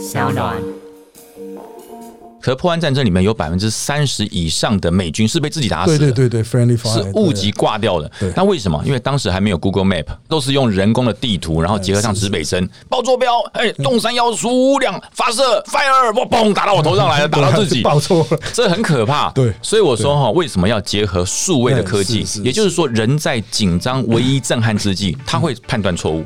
小暖。可是破湾战争里面有 30% 以上的美军是被自己打死的，对 fire, 是误击挂掉的。那为什么？因为当时还没有 Google Map， 都是用人工的地图，然后结合上指北针，报坐标，动山幺数量发射 fire， 我嘣打到我头上来了，打到自己，报错了，这很可怕。对，所以我说哈，为什么要结合数位的科技？也就是说，人在紧张、唯一震撼之际，他会判断错误。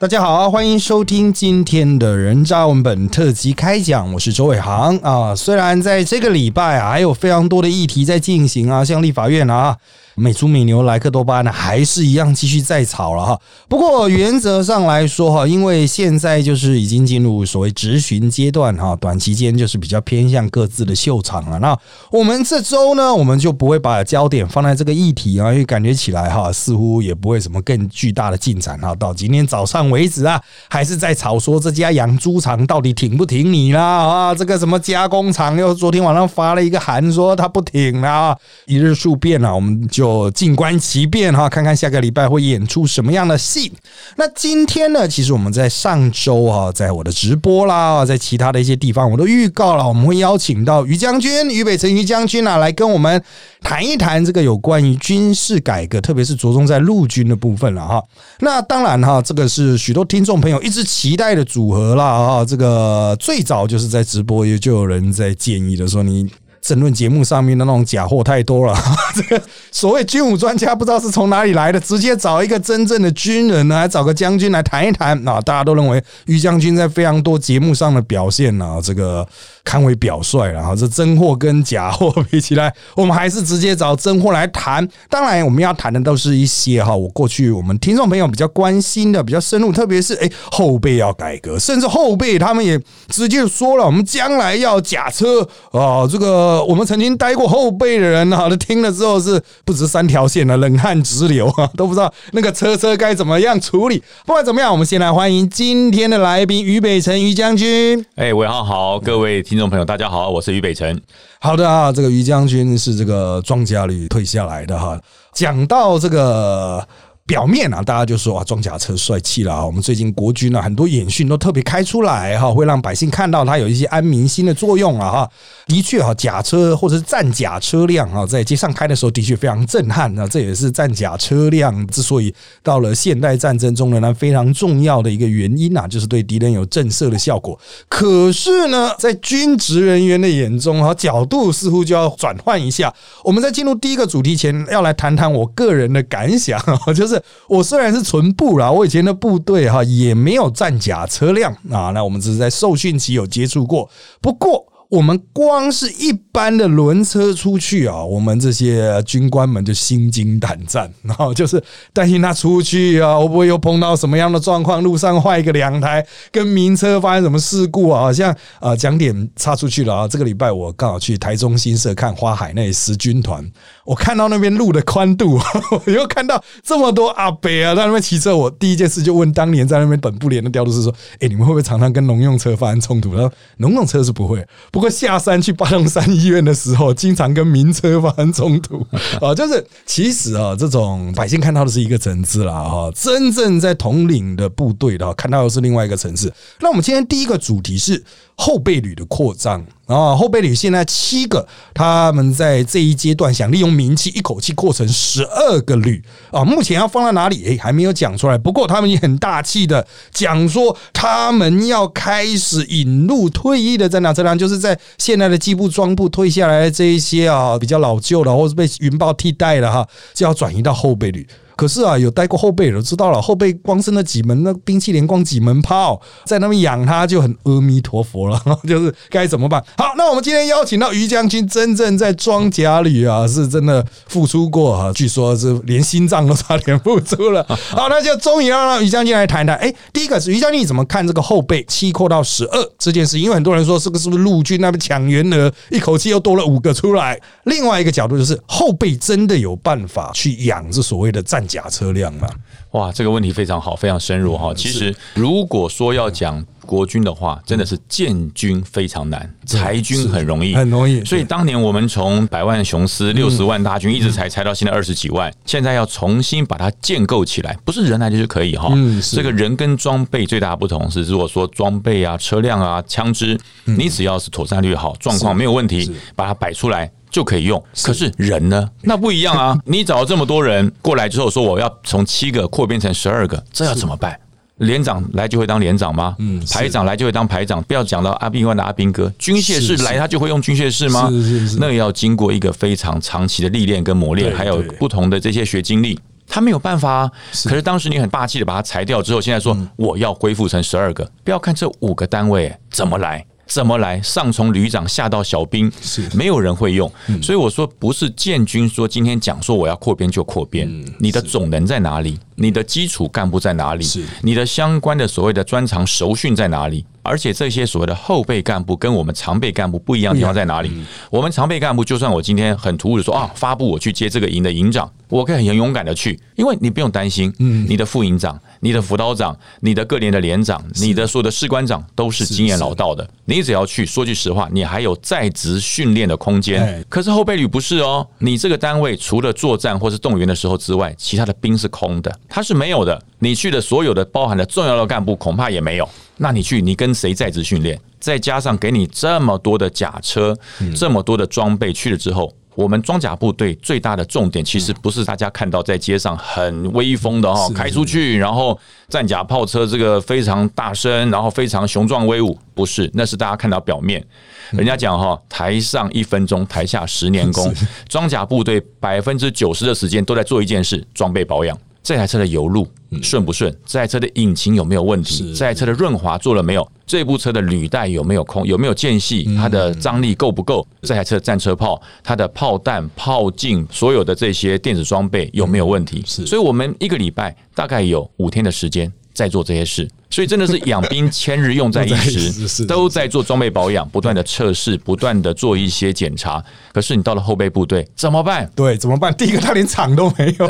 大家好，欢迎收听今天的人渣文本特辑开讲，我是周伟航啊。虽然在这个礼拜还有非常多的议题在进行啊，像立法院啊、美猪美牛莱克多巴胺还是一样继续在吵了哈。不过原则上来说哈，因为现在就是已经进入所谓质询阶段哈，短期间就是比较偏向各自的秀场了。那我们这周呢，我们就不会把焦点放在这个议题啊，因为感觉起来哈，似乎也不会什么更巨大的进展哈。到今天早上为止啊，还是在吵说这家养猪场到底挺不挺你啦啊？这个什么加工厂又昨天晚上发了一个函说他不挺啦，一日数变啊，我们就静观其变哈，看看下个礼拜会演出什么样的戏。那今天呢，其实我们在上周啊，在我的直播啦，在其他的一些地方我都预告了，我们会邀请到于将军、于北辰于将军啊，来跟我们谈一谈这个有关于军事改革，特别是着重在陆军的部分了哈。那当然哈，这个是许多听众朋友一直期待的组合啦啊！这个最早就是在直播也就有人在建议的说，你政论节目上面的那种假货太多了。这个所谓军武专家不知道是从哪里来的，直接找一个真正的军人呢，还找个将军来谈一谈。那大家都认为于将军在非常多节目上的表现呢，这个堪为表率了。这真货跟假货比起来，我们还是直接找真货来谈。当然，我们要谈的都是一些哈，我过去我们听众朋友比较关心的、比较深入，特别是后辈要改革，甚至后辈他们也直接说了，我们将来要假车啊，这个。我们曾经待过后辈的人啊，听了之后是不止三条线的冷汗直流啊，都不知道那个车该怎么样处理。不管怎么样，我们先来欢迎今天的来宾于北辰于将军。伟航好，各位听众朋友大家好，我是于北辰。好的啊，这个于将军是这个装甲旅退下来的哈。讲到这个表面啊，大家就说啊，装甲车帅气啦。我们最近国军啊，很多演训都特别开出来哈，会让百姓看到它有一些安民心的作用啊哈。的确哈，甲车或者是战甲车辆啊，在街上开的时候的确非常震撼啊。这也是战甲车辆之所以到了现代战争中仍然非常重要的一个原因啊，就是对敌人有震慑的效果。可是呢，在军职人员的眼中啊，角度似乎就要转换一下。我们在进入第一个主题前，要来谈谈我个人的感想啊，就是。我虽然是纯部啦，我以前的部队哈也没有战甲车辆啊，那我们只是在受训期有接触过。不过我们光是一般的轮车出去啊，我们这些军官们就心惊胆战，然后就是担心他出去啊，会不会又碰到什么样的状况？路上坏一个两台，跟民车发生什么事故啊？好像啊，讲点插出去了啊。这个礼拜我刚好去台中新社看花海那十军团，我看到那边路的宽度，我又看到这么多阿伯啊在那边骑车，我第一件事就问当年在那边本部连的调度师说：“你们会不会常常跟农用车发生冲突？”他说：“农用车是不会。”不过下山去八洞山医院的时候，经常跟民车发生冲突啊，就是其实啊，这种百姓看到的是一个层次啦哈，真正在统领的部队的看到的是另外一个层次。那我们今天第一个主题是后备旅的扩张。啊，后备旅现在7个，他们在这一阶段想利用民气一口气扩成12个旅啊。目前要放在哪里？还没有讲出来。不过他们也很大气的讲说，他们要开始引入退役的战甲车辆，就是在现在的机部、装部退下来的这一些啊，比较老旧的，或是被云豹替代了哈，就要转移到后备旅。可是啊，有待过后备的知道了，后备光是那几门那兵器连光几门炮，在那边养它就很阿弥陀佛了，就是该怎么办？好，那我们今天邀请到于将军，真正在装甲旅啊，是真的付出过啊，据说是连心脏都差点付出了。好，那就终于要让于将军来谈谈。第一个是于将军，你怎么看这个后备7扩到12这件事？因为很多人说这个是不是陆军那边抢员额，一口气又多了5个出来。另外一个角度就是后备真的有办法去养这所谓的战假车辆嘛。哇，这个问题非常好，非常深入哈。其实如果说要讲国军的话，真的是建军非常难，裁军很容易，很容易。所以当年我们从100万雄师、60万大军一直裁到现在20几万，现在要重新把它建构起来，不是人来就可以哈。这个人跟装备最大的不同是，如果说装备啊、车辆啊、枪支，你只要是妥善率好、状况没有问题，把它摆出来。就可以用，可是人呢？那不一样啊！你找了这么多人过来之后，说我要从7个扩编成12个，这要怎么办？连长来就会当连长吗？排长来就会当排长？不要讲到阿兵哥的阿兵哥，军械士来他就会用军械士吗？是，那要经过一个非常长期的历练跟磨练，还有不同的这些学经历。他没有办法啊，可是当时你很霸气的把他裁掉之后，现在说我要恢复成12个，不要看这5个单位、怎么来？怎么来？上从旅长下到小兵，没有人会用。所以我说，不是建军说今天讲说我要扩编就扩编，你的总能在哪里？你的基础干部在哪里？你的相关的所谓的专长熟训在哪里？而且这些所谓的后备干部跟我们常备干部不一样的地方在哪里？我们常备干部，就算我今天很突兀的说啊，发布我去接这个营的营长，我可以很勇敢的去，因为你不用担心，你的副营长、你的辅导长、你的各连的连长、你的所有的士官长都是经验老道的，你只要去，说句实话，你还有在职训练的空间。可是后备旅不是哦，你这个单位除了作战或是动员的时候之外，其他的兵是空的，它是没有的。你去的所有的包含的重要的干部，恐怕也没有。那你去，你跟谁在职训练？再加上给你这么多的甲车、这么多的装备，去了之后，我们装甲部队最大的重点，其实不是大家看到在街上很威风的开出去，然后战甲炮车这个非常大声，然后非常雄壮威武，不是，那是大家看到表面。人家讲台上1分钟，台下10年功。装甲部队90%的时间都在做一件事：装备保养。这台车的油路顺不顺？这台车的引擎有没有问题？这台车的润滑做了没有？这部车的履带有没有空？有没有间隙？它的张力够不够？这台车的战车炮、它的炮弹、炮镜，所有的这些电子装备有没有问题？所以我们一个礼拜大概有5天的时间在做这些事，所以真的是养兵千日，用在一时，都在做装备保养，不断的测试，不断的做一些检查。可是你到了后备部队怎么办？对，怎么办？第一个，他连厂都没有，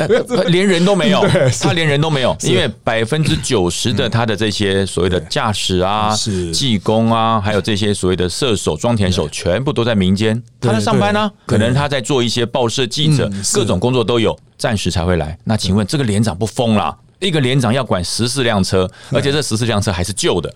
连人都没有，他连人都没有，因为90%的他的这些所谓的驾驶啊、技工啊，还有这些所谓的射手、装填手，全部都在民间，他在上班啊，可能他在做一些报社记者，各种工作都有，暂时才会来。那请问这个连长不疯啦？一个连长要管14辆车，而且这14辆车还是旧的，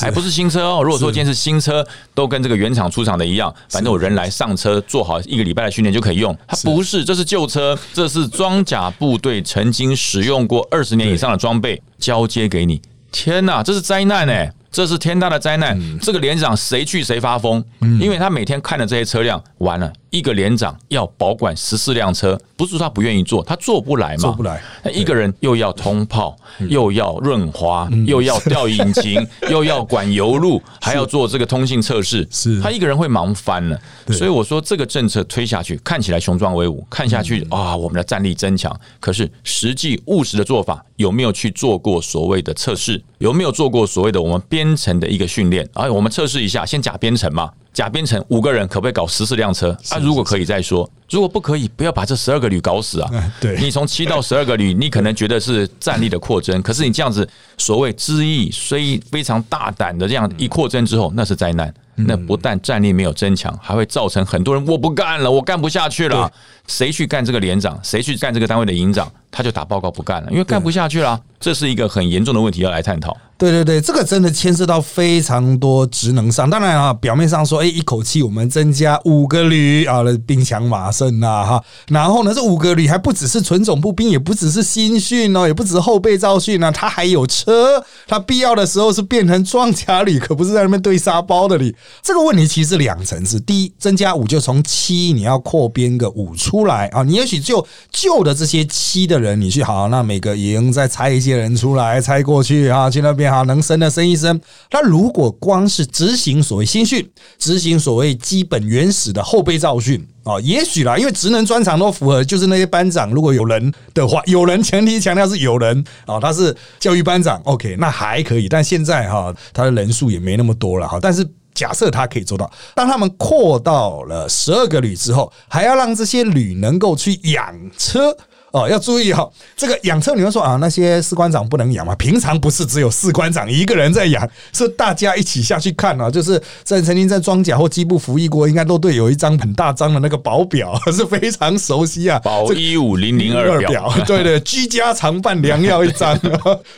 还不是新车哦。如果说今天是新车，都跟这个原厂出厂的一样，反正我人来上车，做好1个礼拜的训练就可以用。它不是，这是旧车，这是装甲部队曾经使用过20年以上的装备交接给你。天哪，这是灾难欸！这是天大的灾难，这个连长谁去谁发疯，因为他每天看了这些车辆，完了，一个连长要保管14辆车，不是他不愿意做，他做不来嘛，做不来。一个人又要通炮，又要润滑，又要调引擎，又要管油路，还要做这个通信测试，他一个人会忙翻了。所以我说这个政策推下去，看起来雄壮威武，看下去啊，我们的战力增强，可是实际务实的做法有没有去做过所谓的测试？有没有做过所谓的我们编程的一个训练？我们测试一下，先假编程嘛。假编程5个人可不可以搞14辆车？如果可以再说，如果不可以，不要把这12个旅搞死啊！你从7到12个旅，你可能觉得是战力的扩增，可是你这样子所谓之意虽非常大胆的这样一扩增之后，那是灾难。那不但战力没有增强，还会造成很多人我不干了，我干不下去了。谁去干这个连长？谁去干这个单位的营长？他就打报告不干了，因为干不下去了。这是一个很严重的问题要来探讨。对对对，这个真的牵涉到非常多职能上。当然啊，表面上说，一口气我们增加5个旅啊，兵强马胜啊哈。然后呢，这5个旅还不只是纯总步兵，也不只是新训哦，也不只是后备造训啊，他还有车，他必要的时候是变成装甲旅，可不是在那边堆沙包的旅。这个问题其实2层次，第一，增加5就从7，你要扩编个5出来啊。你也许就旧的这些7的人，你去好，那每个营再拆一些人出来，拆过去啊，去那边啊，能升的升一升。那如果光是执行所谓新训，执行所谓基本原始的后备造训。也许啦，因为职能专长都符合，就是那些班长如果有人的话，有人前提强调是有人他是教育班长 OK 那还可以，但现在他的人数也没那么多了，但是假设他可以做到，当他们扩到了12个旅之后，还要让这些旅能够去养车。哦，要注意哦。这个养车你们说啊，那些士官长不能养嘛？平常不是只有士官长一个人在养，是大家一起下去看啊。就是在曾经在装甲或机部服役过，应该都对有一张很大张的那个保表是非常熟悉啊。保15002表，对对，居家常伴良药一张，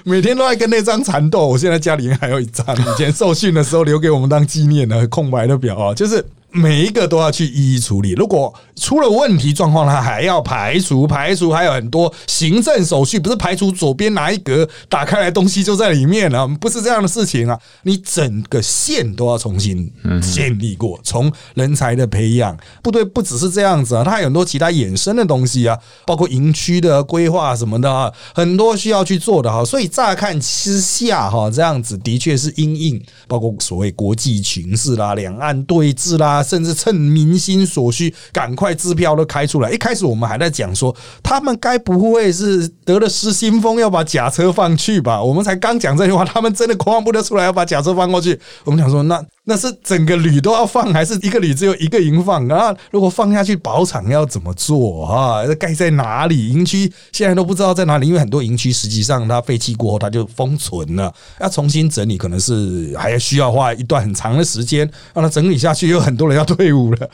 每天都在跟那张缠斗。我现在家里还有一张，以前受训的时候留给我们当纪念的空白的表啊，就是。每一个都要去一一处理，如果出了问题状况，它还要排除，还有很多行政手续，不是排除左边拿一格，打开来东西就在里面了，不是这样的事情啊！你整个线都要重新建立过，从人才的培养，部队不只是这样子啊，它还有很多其他衍生的东西啊，包括营区的规划什么的啊，很多需要去做的哈。所以乍看之下哈，这样子的确是因应，包括所谓国际情势啦、两岸对峙啦。甚至趁民心所需，赶快支票都开出来。一开始我们还在讲说，他们该不会是得了失心疯，要把假车放去吧？我们才刚讲这句话，他们真的狂妄不得出来，要把假车放过去。我们想说，那是整个旅都要放，还是一个旅只有一个营放啊？如果放下去，保场要怎么做啊？盖在哪里？营区现在都不知道在哪里，因为很多营区实际上它废弃过后，它就封存了，要重新整理，可能是还需要花一段很长的时间让它整理下去，有很多。要退伍了，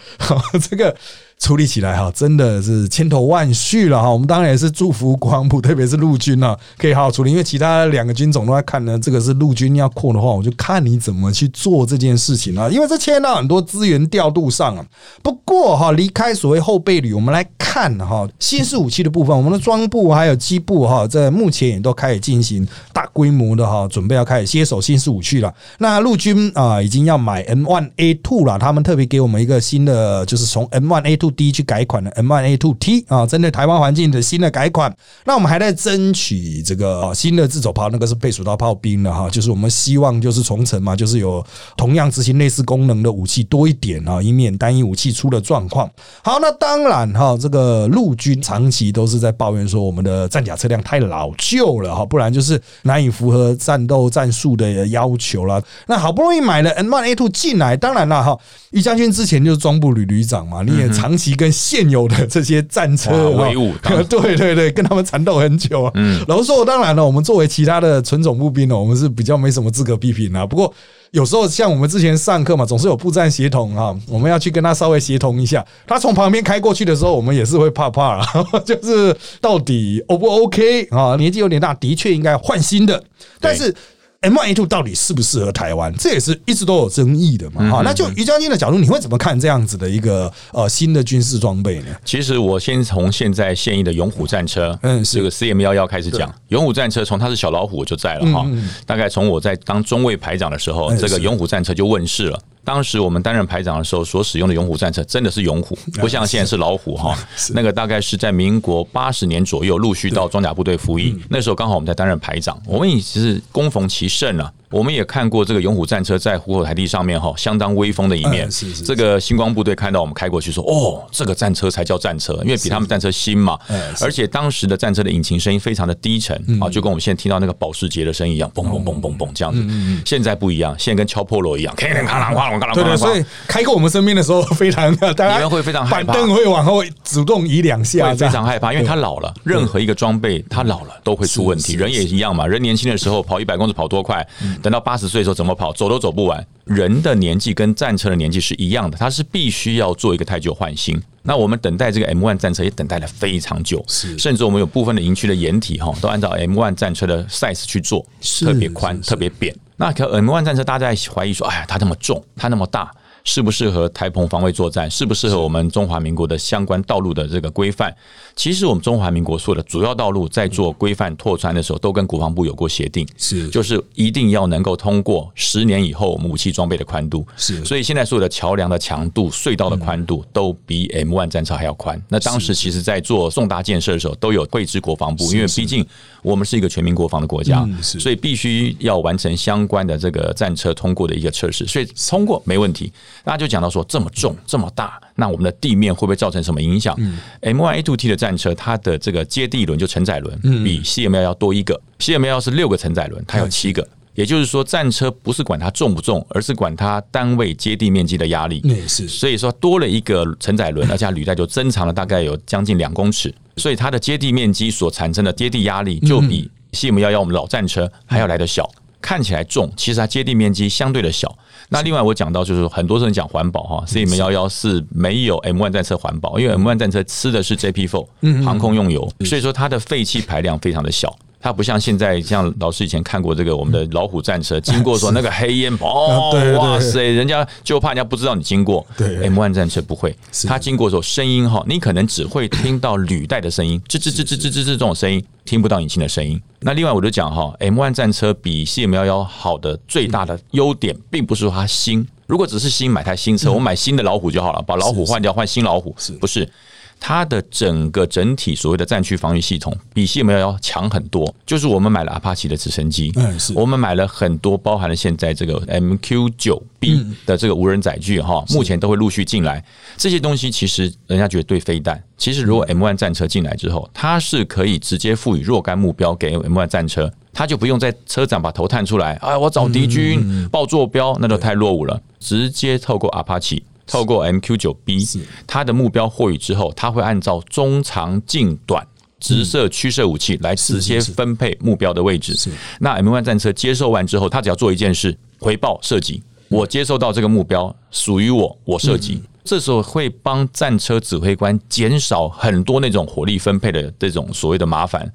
这个处理起来哈，真的是千头万绪了哈。我们当然也是祝福国防部，特别是陆军啊，可以好好处理。因为其他两个军种都在看呢，这个是陆军要扩的话，我就看你怎么去做这件事情啊。因为这牵到很多资源调度上啊。不过哈，离开所谓后备旅，我们来看哈，新式武器的部分，我们的装部还有机部哈，在目前也都开始进行大规模的哈，准备要开始接手新式武器了。那陆军啊，已经要买 M1A2 了，他们特别给我们一个新的，就是从 M1A2。第一去改款的 M1A2T 啊，针对台湾环境的新的改款。那我们还在争取这个新的自走炮，那个是配属到炮兵的哈，就是我们希望就是重程嘛，就是有同样执行类似功能的武器多一点啊，以免单一武器出了状况。好，那当然哈，这个陆军长期都是在抱怨说我们的战甲车辆太老旧了哈，不然就是难以符合战斗战术的要求啦。那好不容易买了 M1A2 进来，当然啦哈，于将军之前就是装部旅长嘛，你也长。长期跟现有的这些战车为伍，对对对，跟他们缠斗很久啊。然后说，当然了，我们作为其他的纯种步兵呢，我们是比较没什么资格批评啊。不过。有时候像我们之前上课嘛，总是有步战协同啊，我们要去跟他稍微协同一下。他从旁边开过去的时候，我们也是会怕啦，就是到底 O 不 OK 啊？年纪有点大，的确应该换新的，但是。M1A2 到底适不适合台湾？这也是一直都有争议的嘛。哈，那就于将军的角度，你会怎么看这样子的一个新的军事装备呢？其实我先从现在现役的勇虎战车，这个 CM11 开始讲。勇虎战车从它是小老虎就在了哈，大概从我在当中尉排长的时候，这个勇虎战车就问世了。当时我们担任排长的时候所使用的勇虎战车真的是勇虎，不像现在是老虎哈。那个大概是在民国80年左右陆续到装甲部队服役，那时候刚好我们在担任排长，我们也是攻逢其胜了。我们也看过这个勇虎战车在虎口台地上面哈，相当威风的一面。这个星光部队看到我们开过去说，哦，这个战车才叫战车，因为比他们战车新嘛。而且当时的战车的引擎声音非常的低沉啊，就跟我们现在听到那个保时捷的声音一样，嘣嘣嘣嘣嘣这样子。现在不一样，现在跟敲破锣一样，哐啷哐啷哐啷。对对，所以开过我们身边的时候，非常大家会非常害怕，板凳会往后主动移两下，会非常害怕，因为它老了。任何一个装备它老了都会出问题，人也一样嘛。人年轻的时候跑100公尺跑多快，等到80岁的时候怎么跑，走都走不完。人的年纪跟战车的年纪是一样的，它是必须要做一个汰旧换新。那我们等待这个 M1 战车也等待了非常久，甚至我们有部分的营区的掩体都按照 M1 战车的 size 去做，特别宽，特别扁。那 M1 战车大家在怀疑说，哎，它那么重，它那么大，适不适合台澎防卫作战？适不适合我们中华民国的相关道路的这个规范？其实我们中华民国所有的主要道路在做规范拓宽的时候，都跟国防部有过协定，就是一定要能够通过10年以后我们武器装备的宽度。所以现在所有的桥梁的强度、隧道的宽度都比 M1 战车还要宽。那当时其实在做重大建设的时候，都有会知国防部，因为毕竟我们是一个全民国防的国家，所以必须要完成相关的这个战车通过的一个测试，所以通过没问题。大家就讲到说这么重这么大，那我们的地面会不会造成什么影响？M1A2T 的战车，它的这个接地轮就承载轮比 CM11 要多一个， CM11 是6个承载轮，它有7个。也就是说，战车不是管它重不重，而是管它单位接地面积的压力。所以说多了一个承载轮，而且它履带就增长了大概有将近2公尺。所以它的接地面积所产生的接地压力就比 CM11 我们的老战车还要来得小，看起来重，其实它接地面积相对的小。那另外我讲到就是很多人讲环保 ，CM11 是没有 M1 战车环保，因为 M1 战车吃的是 JP4 航空用油，所以说它的废气排量非常的小。它不像现在，像老师以前看过这个我们的老虎战车，经过说那个黑烟，哦，哇塞，人家就怕人家不知道你经过。M1 战车不会，它经过的时候声音哈，你可能只会听到履带的声音，吱吱吱吱吱吱这种声音，听不到引擎的声音。那另外我就讲哈 ，M1 战车比 CM11 好的最大的优点，并不是说它新。如果只是新买台新车，我买新的老虎就好了，把老虎换掉换新老虎，不是。它的整体所谓的战区防御系统比 CM11 强很多，就是我们买了 Apache 的直升机，我们买了很多包含了现在这个 MQ-9B 的这个无人载具哈，目前都会陆续进来。这些东西其实人家觉得对飞弹，其实如果 M1 战车进来之后，它是可以直接赋予若干目标给 M1 战车，他就不用在车长把头探出来，哎，我找敌军报坐标，那就太落伍了，直接透过 Apache。透过 MQ-9B 它的目标获取之后，它会按照中长近短直射驱射武器来直接分配目标的位置。那 M1 战车接受完之后，它只要做一件事，回报射击，我接受到这个目标属于我，我射击。这时候会帮战车指挥官减少很多那种火力分配的这种所谓的麻烦。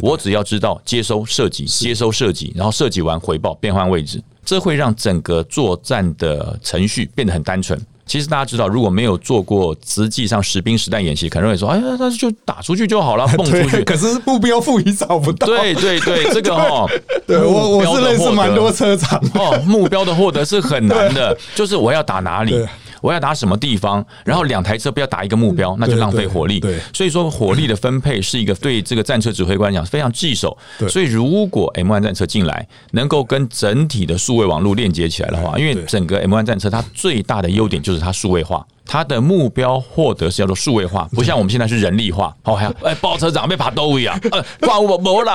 我只要知道接收射击，接收射击，然后射击完回报变换位置，这会让整个作战的程序变得很单纯。其实大家知道，如果没有做过实际上实兵实弹演习，可能会说：“哎呀，那就打出去就好了，蹦出去。”可是目标赋予找不到。对对对，这个哈，对我是认识蛮多车长哦，目标的获得是很难的，就是我要打哪里，我要打什么地方，然后两台车不要打一个目标，那就浪费火力。所以说，火力的分配是一个对这个战车指挥官讲非常棘手。所以如果 M1 战车进来，能够跟整体的数位网络链接起来的话，因为整个 M1 战车它最大的优点就是它数位化，它的目标获得是叫做数位化，不像我们现在是人力化。哦，哎，包车长被爬兜一样，挂我没了，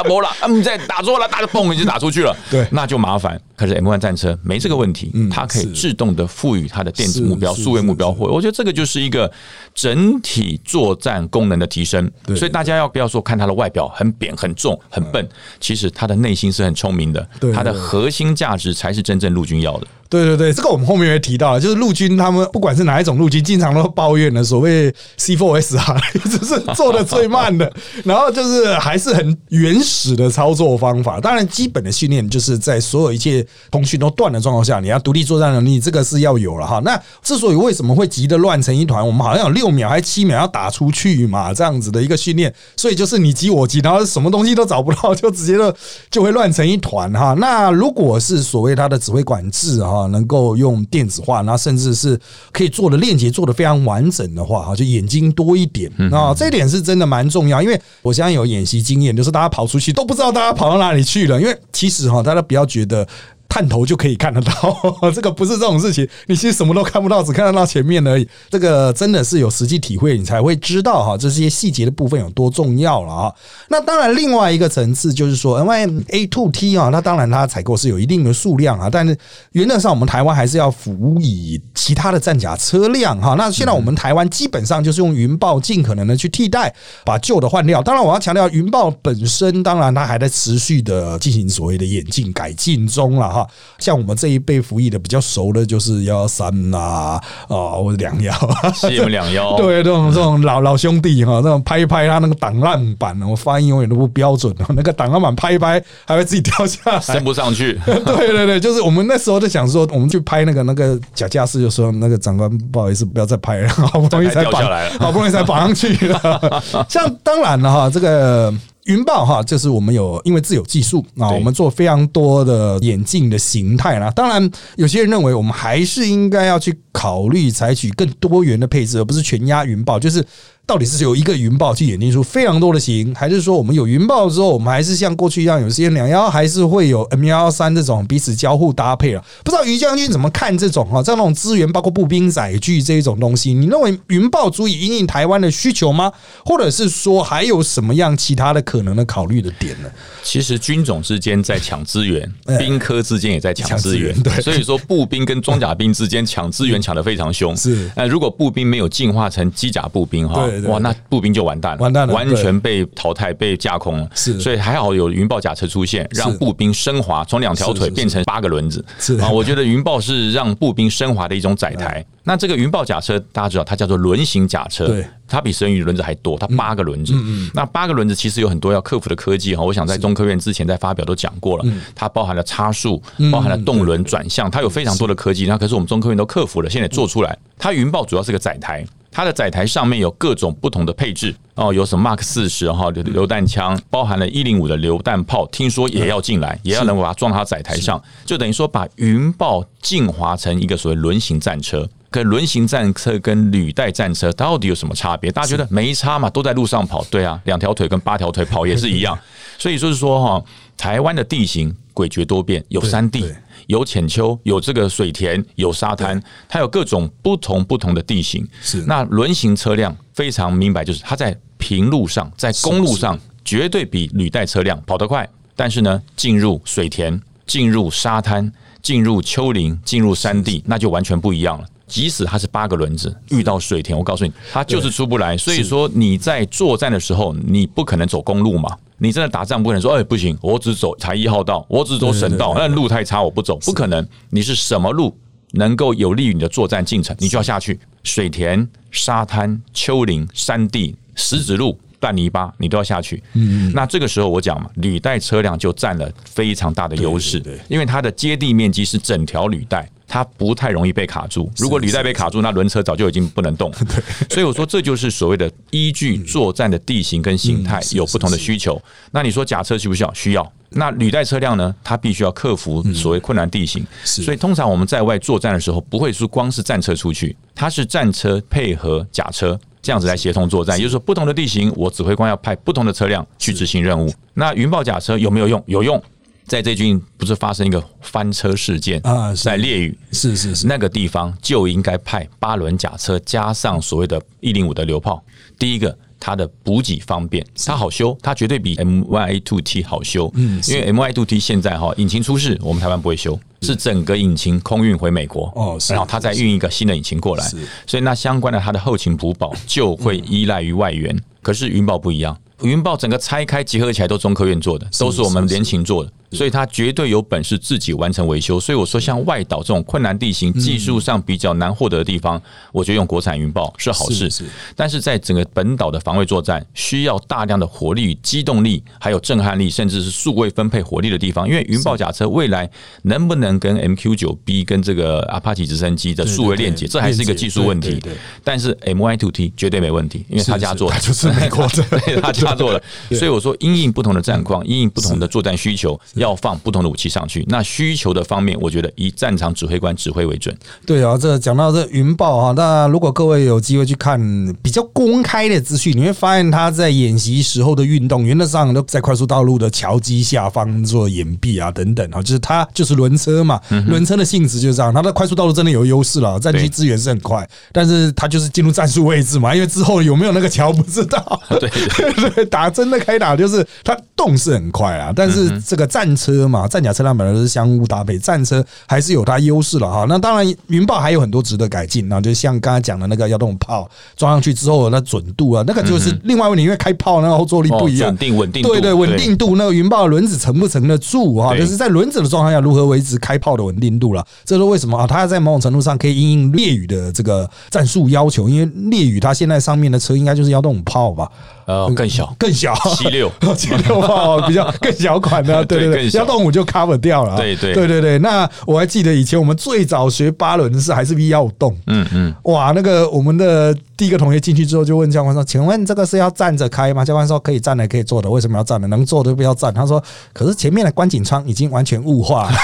你再打错了，打嘣就打出去了，对，那就麻烦。可是 M1 战车没这个问题，它可以自动的赋予它的电子目标、数位目标获。我觉得这个就是一个整体作战功能的提升。所以大家要不要说看它的外表很扁、很重、很笨？其实它的内心是很聪明的，它的核心价值才是真正陆军要的。对对对，这个我们后面也提到了，就是陆军他们不管是哪一种陆军，经常都抱怨的所谓 C4S 啊，一直是做的最慢的，然后就是还是很原始的操作方法。当然，基本的训练就是在所有一切通讯都断的状况下，你要独立作战能力，这个是要有了哈。那之所以为什么会急得乱成一团，我们好像有6秒还7秒要打出去嘛，这样子的一个训练，所以就是你急我急，然后什么东西都找不到，就直接就会乱成一团哈。那如果是所谓他的指挥管制啊，能够用电子化，那甚至是可以做的链接做得非常完整的话，就眼睛多一点啊，这一点是真的蛮重要。因为我现在有演习经验，就是大家跑出去都不知道大家跑到哪里去了，因为其实大家不要觉得探头就可以看得到，这个不是这种事情，你其实什么都看不到，只看得到前面而已。这个真的是有实际体会，你才会知道这些细节的部分有多重要了。那当然另外一个层次就是说 M1A2T 那当然它采购是有一定的数量，但是原则上我们台湾还是要服务以其他的战甲车辆。那现在我们台湾基本上就是用云豹尽可能的去替代，把旧的换掉。当然我要强调云豹本身，当然它还在持续的进行所谓的演进改进中了。像我们这一辈服役的比较熟的就是113啊，或者211，CM21，对，这种老兄弟哈，这种拍一拍他那个挡浪板，我发音永远都不标准，那个挡浪板拍一拍还会自己掉下来，升不上去。对对对，就是我们那时候就想说，我们去拍那个假驾驶，就说那个长官不好意思，不要再拍了，好不容易才绑上去了。像当然了哈，这个。云豹就是我们有因为自有技术啊，我们做非常多的演进的形态啦。当然，有些人认为我们还是应该要去考虑采取更多元的配置，而不是全压云豹，就是。到底是有一个云豹去演进出非常多的型，还是说我们有云豹之后，我们还是像过去一样有些211还是会有 M113 这种彼此交互搭配了？不知道于将军怎么看这种这种资源，包括步兵载具这一种东西？你认为云豹足以因应台湾的需求吗？或者是说还有什么样其他的可能的考虑的点呢？其实军种之间在抢资源，兵科之间也在抢资源，所以说步兵跟装甲兵之间抢资源抢得非常凶。如果步兵没有进化成机甲步兵对对，哇，那步兵就完蛋了，完蛋了，完全被淘汰、被架空了。是，所以还好有云豹甲车出现，让步兵升华，从2条腿变成8个轮子。是啊，我觉得云豹是让步兵升华的一种载台。那这个云豹甲车大家知道，它叫做轮型甲车，对，它比神宇轮子还多，它8个轮子。那8个轮子其实有很多要克服的科技，我想在中科院之前在发表都讲过了，它包含了差速，包含了动轮转向，它有非常多的科技。那可是我们中科院都克服了，现在做出来。它云豹主要是个载台，它的载台上面有各种不同的配置，哦，有什么 Mark 40 榴弹枪，包含了105的榴弹炮，听说也要进来，也要能把它装到它载台上，就等于说把云豹进化成一个所谓轮型战车。跟轮型战车跟履带战车到底有什么差别？大家觉得没差嘛，都在路上跑，对啊，2条腿跟8条腿跑也是一样。所以就是说，台湾的地形诡谲多变，有山地，有浅丘，有这个水田，有沙滩，它有各种不同的地形。那轮型车辆非常明白，就是它在平路上，在公路上绝对比履带车辆跑得快，但是呢，进入水田，进入沙滩，进入丘陵，进入山地，那就完全不一样了。即使它是8个轮子，遇到水田，我告诉你，它就是出不来。所以说你在作战的时候，你不可能走公路嘛，你真的打仗不可能说，哎，不行，我只走台一号道，我只走省道，那路太差，我不走，不可能。你是什么路能够有利于你的作战进程，你就要下去。水田、沙滩、丘陵、山地、石子路、烂泥巴，你都要下去。那这个时候我讲嘛，履带车辆就占了非常大的优势，因为它的接地面积是整条履带，它不太容易被卡住。如果履带被卡住，那轮车早就已经不能动了。所以我说，这就是所谓的依据作战的地形跟形态有不同的需求。那你说甲车需不需要？需要。那履带车辆呢？它必须要克服所谓困难地形。所以通常我们在外作战的时候，不会说光是战车出去，它是战车配合甲车。这样子来协同作战，也就是说，不同的地形，我指挥官要派不同的车辆去执行任务。那云豹甲车有没有用？有用。在这军不是发生一个翻车事件啊，在烈屿，是那个地方就应该派8轮甲车加上所谓的105的榴炮。第一个，它的补给方便，它好修，它绝对比 M1A2T 好修。因为 M1A2T 现在引擎出事，我们台湾不会修。是整个引擎空运回美国，然后他再运一个新的引擎过来，所以那相关的他的后勤补保就会依赖于外援。可是云豹不一样，云豹整个拆开集合起来都中科院做的，都是我们联勤做的，所以他绝对有本事自己完成维修。所以我说，像外岛这种困难地形、技术上比较难获得的地方，我觉得用国产云豹是好事。但是在整个本岛的防卫作战，需要大量的火力与机动力，还有震撼力，甚至是数位分配火力的地方，因为云豹甲车未来能不能跟 MQ-9B 跟这个 Apache 直升机的数位链接，这还是一个技术问题。但是 MY2T 绝对没问题，因为他家做的，就是美国的，他家做的。所以我说，因应不同的战况，因应不同的作战需求，要放不同的武器上去。那需求的方面，我觉得以战场指挥官指挥为准。对啊，这讲到这云豹啊，那如果各位有机会去看比较公开的资讯，你会发现他在演习时候的运动，原则上都在快速道路的桥基下方做掩蔽啊等等啊，就是他就是轮车。轮车的性质就是这样，它的快速道路真的有优势了，战机资源是很快，但是它就是进入战术位置嘛，因为之后有没有那个桥不知道。对，打真的开打就是它动是很快啊，但是这个战车嘛，战甲车辆本来都是相互搭配，战车还是有它优势了哈。那当然，云豹还有很多值得改进啊，就像刚才讲的那个要动炮装上去之后那准度啊，那个就是另外问题，因为开炮那个后坐力不一样，稳定度，对稳定度，那个云豹轮子撑不撑得住啊？就是在轮子的状态下如何维持开炮的稳定度了，这是为什么啊？它在某种程度上可以因应烈屿的这个战术要求，因为烈屿它现在上面的车应该就是要动炮吧？更小，76炮比较更小款的，对，幺洞5就 cover 掉了，对。那我还记得以前我们最早学8轮是还是 V155，哇，那个我们的第一个同学进去之后就问教官说：“请问这个是要站着开吗？”教官说：“可以站的，可以坐的，为什么要站的？能坐的不要站。”他说：“可是前面的观景窗已经完全雾化了，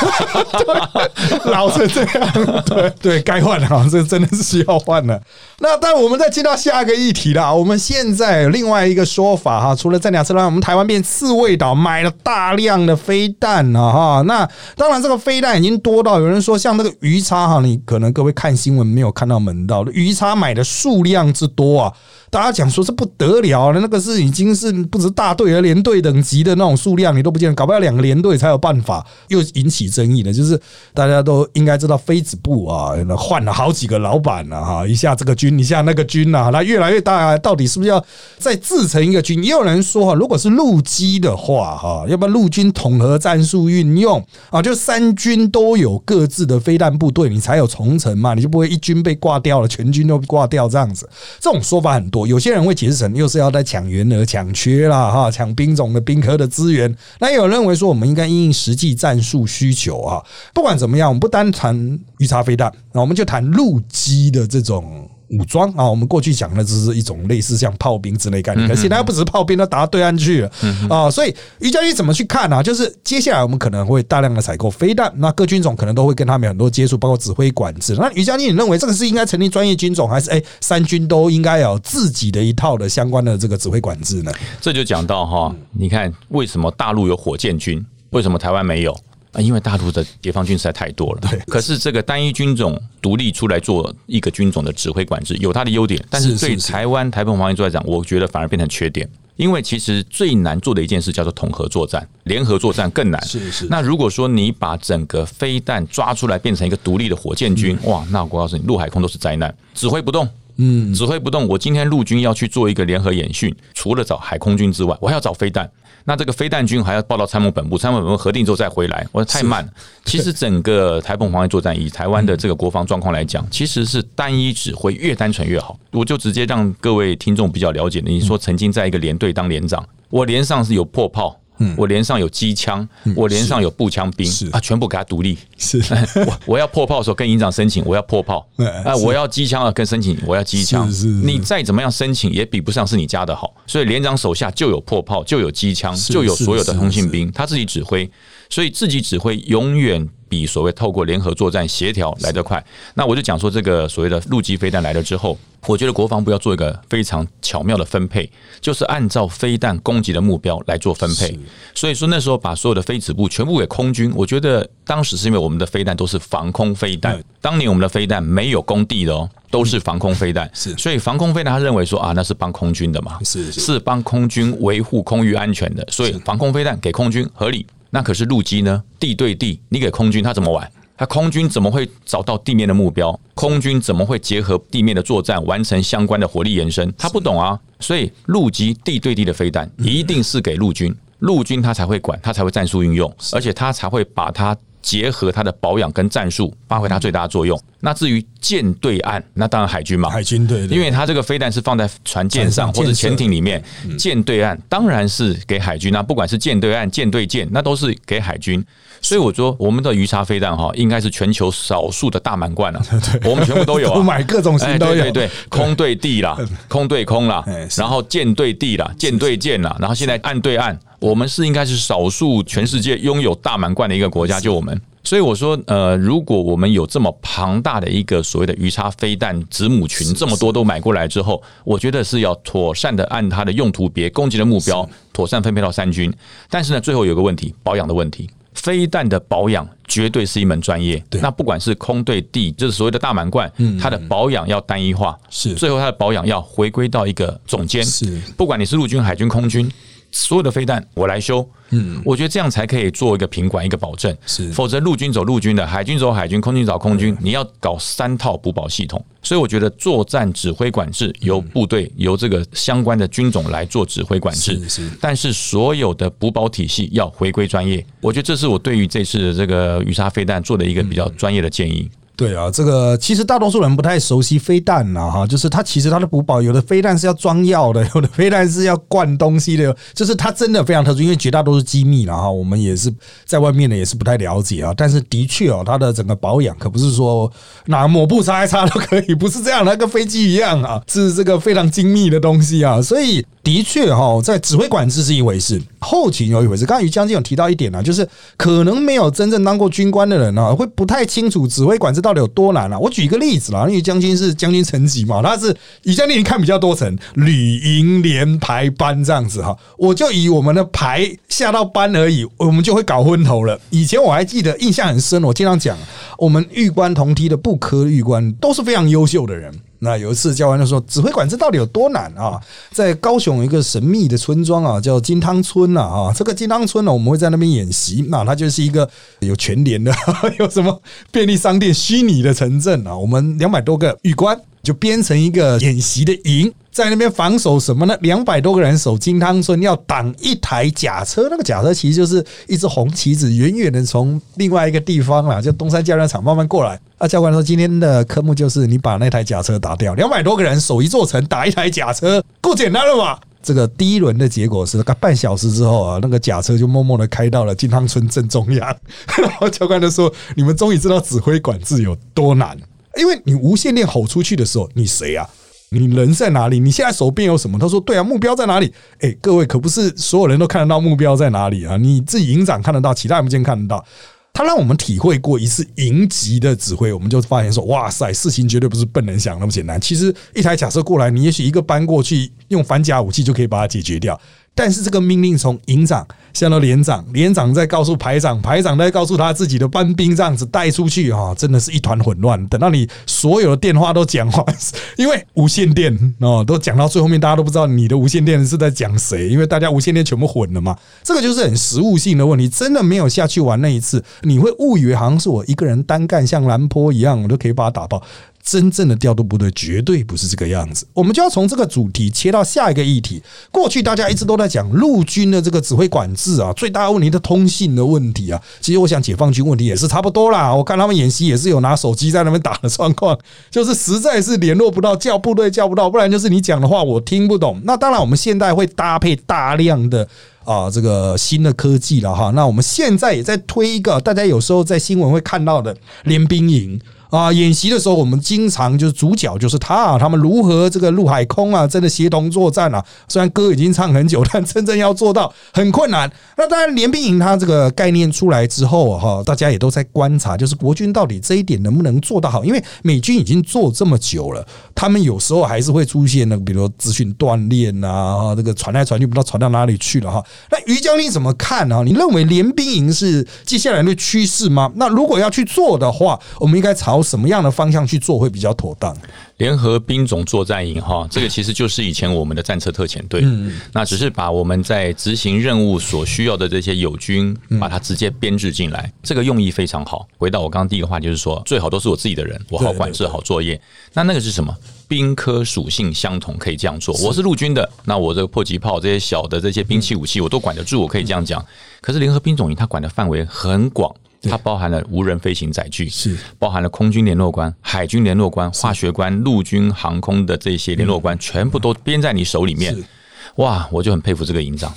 老是这样，对，该换了，这真的是需要换了。”那但我们再进到下一个议题啦，我们现在有另外一。一个说法哈，除了战两次让我们台湾变刺猬岛，买了大量的飞弹啊哈。那当然这个飞弹已经多到有人说像那个鱼叉哈，你可能各位看新闻没有看到门道，鱼叉买的数量之多啊，大家讲说这不得了了，那个是已经是不止大队而连队等级的那种数量，你都不见得，搞不好两个连队才有办法，又引起争议了。就是大家都应该知道飞子部啊换了好几个老板了哈，一下这个军一下那个军啊，那越来越大，到底是不是要再制成一个军？也有人说如果是陆基的话哈，要不然陆军统合战术运用啊，就三军都有各自的飞弹部队，你才有重程嘛，你就不会一军被挂掉了，全军都挂掉这样子。这种说法很多。有些人会解释成又是要在抢员额、抢缺啦，哈，抢兵种的兵科的资源。那也有认为说，我们应该因应实际战术需求啊。不管怎么样，我们不单谈鱼叉飞弹，我们就谈陆基的这种武装啊。我们过去讲的只是一种类似像炮兵之类概念，可是现在不止炮兵，都打到对岸去了啊。所以余教育怎么去看啊？就是接下来我们可能会大量的采购飞弹，那各军种可能都会跟他们很多接触，包括指挥管制。那余教育你认为这个是应该成立专业军种，还是三军都应该有自己的一套的相关的这个指挥管制呢？这就讲到哈，你看为什么大陆有火箭军，为什么台湾没有？因为大陆的解放军实在太多了，可是这个单一军种独立出来做一个军种的指挥管制有它的优点，但是对台澎防御作战来讲，我觉得反而变成缺点。因为其实最难做的一件事叫做统合作战，联合作战更难。是。那如果说你把整个飞弹抓出来变成一个独立的火箭军，哇，那我告诉你，陆海空都是灾难，指挥不动。指挥不动。我今天陆军要去做一个联合演训，除了找海空军之外，我还要找飞弹。那这个飞弹军还要报到参谋本部，参谋本部核定之后再回来，我太慢了。其实整个台澎防御作战，以台湾的这个国防状况来讲，其实是单一指挥越单纯越好。我就直接让各位听众比较了解，你说曾经在一个连队当连长，我连上是有迫炮。我连上有机枪，我连上有步枪兵啊，全部给他独立。我要迫炮的时候跟营长申请，我要迫炮啊，我要机枪啊，跟申请我要机枪。你再怎么样申请也比不上是你家的好，所以连长手下就有迫炮，就有机枪，就有所有的通信兵，他自己指挥，所以自己指挥永远比所谓透过联合作战协调来得快。那我就讲说，这个所谓的陆基飞弹来了之后，我觉得国防部要做一个非常巧妙的分配，就是按照飞弹攻击的目标来做分配。所以说那时候把所有的飞子部全部给空军，我觉得当时是因为我们的飞弹都是防空飞弹，当年我们的飞弹没有工地的哦，都是防空飞弹，所以防空飞弹他认为说啊，那是帮空军的嘛，是帮空军维护空域安全的，所以防空飞弹给空军合理。那可是陆基呢？地对地，你给空军他怎么玩？他空军怎么会找到地面的目标？空军怎么会结合地面的作战完成相关的火力延伸？他不懂啊！所以陆基地对地的飞弹一定是给陆军，陆军他才会管，他才会战术运用，而且他才会把它结合他的保养跟战术，发挥他最大的作用。那至于舰对岸，那当然海军嘛，海军对，因为他这个飞弹是放在船舰上或者潜艇里面，舰对岸当然是给海军。那不管是舰对岸、舰对舰，那都是给海军。所以我说，我们的鱼叉飞弹哈，应该是全球少数的大满贯了，我们全部都有啊，买各种型都有，对，空对地啦，空对空啦，然后舰对地啦，舰对舰啦，然后现在岸对岸，我们是应该是少数全世界拥有大满贯的一个国家，就我们。所以我说，如果我们有这么庞大的一个所谓的鱼叉飞弹子母群，这么多都买过来之后，我觉得是要妥善的按它的用途别、攻击的目标，妥善分配到三军。但是呢，最后有个问题，保养的问题。飞弹的保养绝对是一门专业，那不管是空对地，就是所谓的大满贯，它的保养要单一化，最后它的保养要回归到一个总监，不管你是陆军、海军、空军。所有的飞弹我来修，我觉得这样才可以做一个品管、一个保证。否则陆军走陆军的，海军走海军，空军走空军，你要搞三套补保系统。所以我觉得作战指挥管制由部队、由这个相关的军种来做指挥管制，但是所有的补保体系要回归专业。我觉得这是我对于这次的这个鱼叉飞弹做的一个比较专业的建议。对啊，这个其实大多数人不太熟悉飞弹啦哈，就是它其实它的补保，有的飞弹是要装药的，有的飞弹是要灌东西的，就是它真的非常特殊，因为绝大多数机密啦哈，我们也是在外面的也是不太了解啊。但是的确哦，它的整个保养可不是说拿抹布擦一擦都可以，不是这样，它跟飞机一样啊，是这个非常精密的东西啊。所以的确在指挥管制是一回事，后勤有一回事。刚才于将军有提到一点啊，就是可能没有真正当过军官的人啊，会不太清楚指挥管制到底有多难啊。我举一个例子啦，因为于将军是将军层级嘛，他是于将军看比较多层，旅营连排班这样子哈，我就以我们的排下到班而已，我们就会搞昏头了。以前我还记得印象很深，我经常讲，我们预官同梯的部科预官都是非常优秀的人。那有一次教官就说指挥管制到底有多难啊，在高雄有一个神秘的村庄啊，叫金汤村啊，这个金汤村呢，我们会在那边演习，那它就是一个有全联的有什么便利商店虚拟的城镇啊，我们200多个预官就编成一个演习的营，在那边防守什么呢？200多个人守金汤村，要挡一台甲车，那个甲车其实就是一只红旗子，远远的从另外一个地方啦，就东山教练场慢慢过来。啊，教官说今天的科目就是你把那台甲车打掉，200多个人守一座城，打一台甲车，够简单了吧？这个第一轮的结果是，半小时之后啊，那个甲车就默默的开到了金汤村正中央，然后教官就说：“你们终于知道指挥管制有多难，因为你无线电吼出去的时候，你谁啊？”你人在哪里？你现在手边有什么？他说：“对啊，目标在哪里？”欸，各位可不是所有人都看得到目标在哪里啊！你自己营长看得到，其他人不见看得到。他让我们体会过一次营级的指挥，我们就发现说：“哇塞，事情绝对不是笨人想那么简单。”其实一台假设过来，你也许一个搬过去，用反甲武器就可以把它解决掉。但是这个命令从营长下到连长，连长再告诉排长，排长再告诉他自己的班兵，这样子带出去啊，真的是一团混乱。等到你所有的电话都讲完，因为无线电哦，都讲到最后面，大家都不知道你的无线电是在讲谁，因为大家无线电全部混了嘛。这个就是很实务性的问题，真的没有下去玩那一次，你会误以为好像是我一个人单干，像蓝波一样，我都可以把它打爆。真正的调度部队绝对不是这个样子，我们就要从这个主题切到下一个议题。过去大家一直都在讲陆军的这个指挥管制啊，最大问题的通信的问题啊，其实我想解放军问题也是差不多啦。我看他们演习也是有拿手机在那边打的状况，就是实在是联络不到，叫部队叫不到，不然就是你讲的话我听不懂。那当然，我们现在会搭配大量的这个新的科技了哈。那我们现在也在推一个大家有时候在新闻会看到的联兵营。演习的时候我们经常就是主角就是他啊，他们如何这个陆海空啊，真的协同作战啊，虽然歌已经唱很久，但真正要做到很困难。那当然联兵营它这个概念出来之后啊，大家也都在观察，就是国军到底这一点能不能做到好，因为美军已经做这么久了，他们有时候还是会出现那个比如说资讯断裂啊，这个传来传去不知道传到哪里去了哈。那于将军怎么看啊？你认为联兵营是接下来的趋势吗？那如果要去做的话，我们应该朝什么样的方向去做会比较妥当？联合兵种作战营哈，这个其实就是以前我们的战车特遣队，那只是把我们在执行任务所需要的这些友军，把它直接编制进来，这个用意非常好。回到我刚刚第一个话，就是说最好都是我自己的人，我好管制好作业。那个是什么？兵科属性相同，可以这样做。我是陆军的，那我这个迫击炮这些小的这些兵器武器我都管得住，我可以这样讲。可是联合兵种营它管的范围很广。它包含了无人飞行载具，包含了空军联络官、海军联络官、化学官、陆军航空的这些联络官，全部都编在你手里面。哇，我就很佩服这个营长。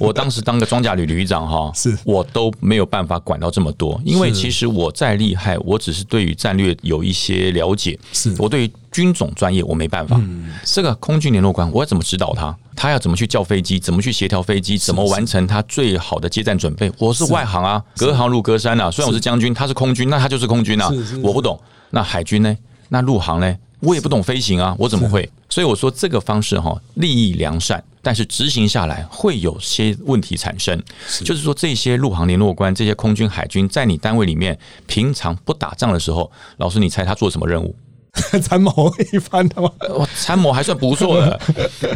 我当时当个装甲旅旅长哈，我都没有办法管到这么多，因为其实我再厉害，我只是对于战略有一些了解，我对于军种专业我没办法。这个空军联络官，我要怎么指导他？他要怎么去叫飞机？怎么去协调飞机？怎么完成他最好的接战准备？我是外行啊，隔行如隔山啊。虽然我是将军，他是空军，那他就是空军啊，我不懂。那海军呢？那陆航呢？我也不懂飞行啊，我怎么会？所以我说这个方式利益良善，但是执行下来会有些问题产生。就是说这些陆航联络官、这些空军、海军，在你单位里面平常不打仗的时候，老师你猜他做什么任务？参谋一般的吗？参谋还算不错的，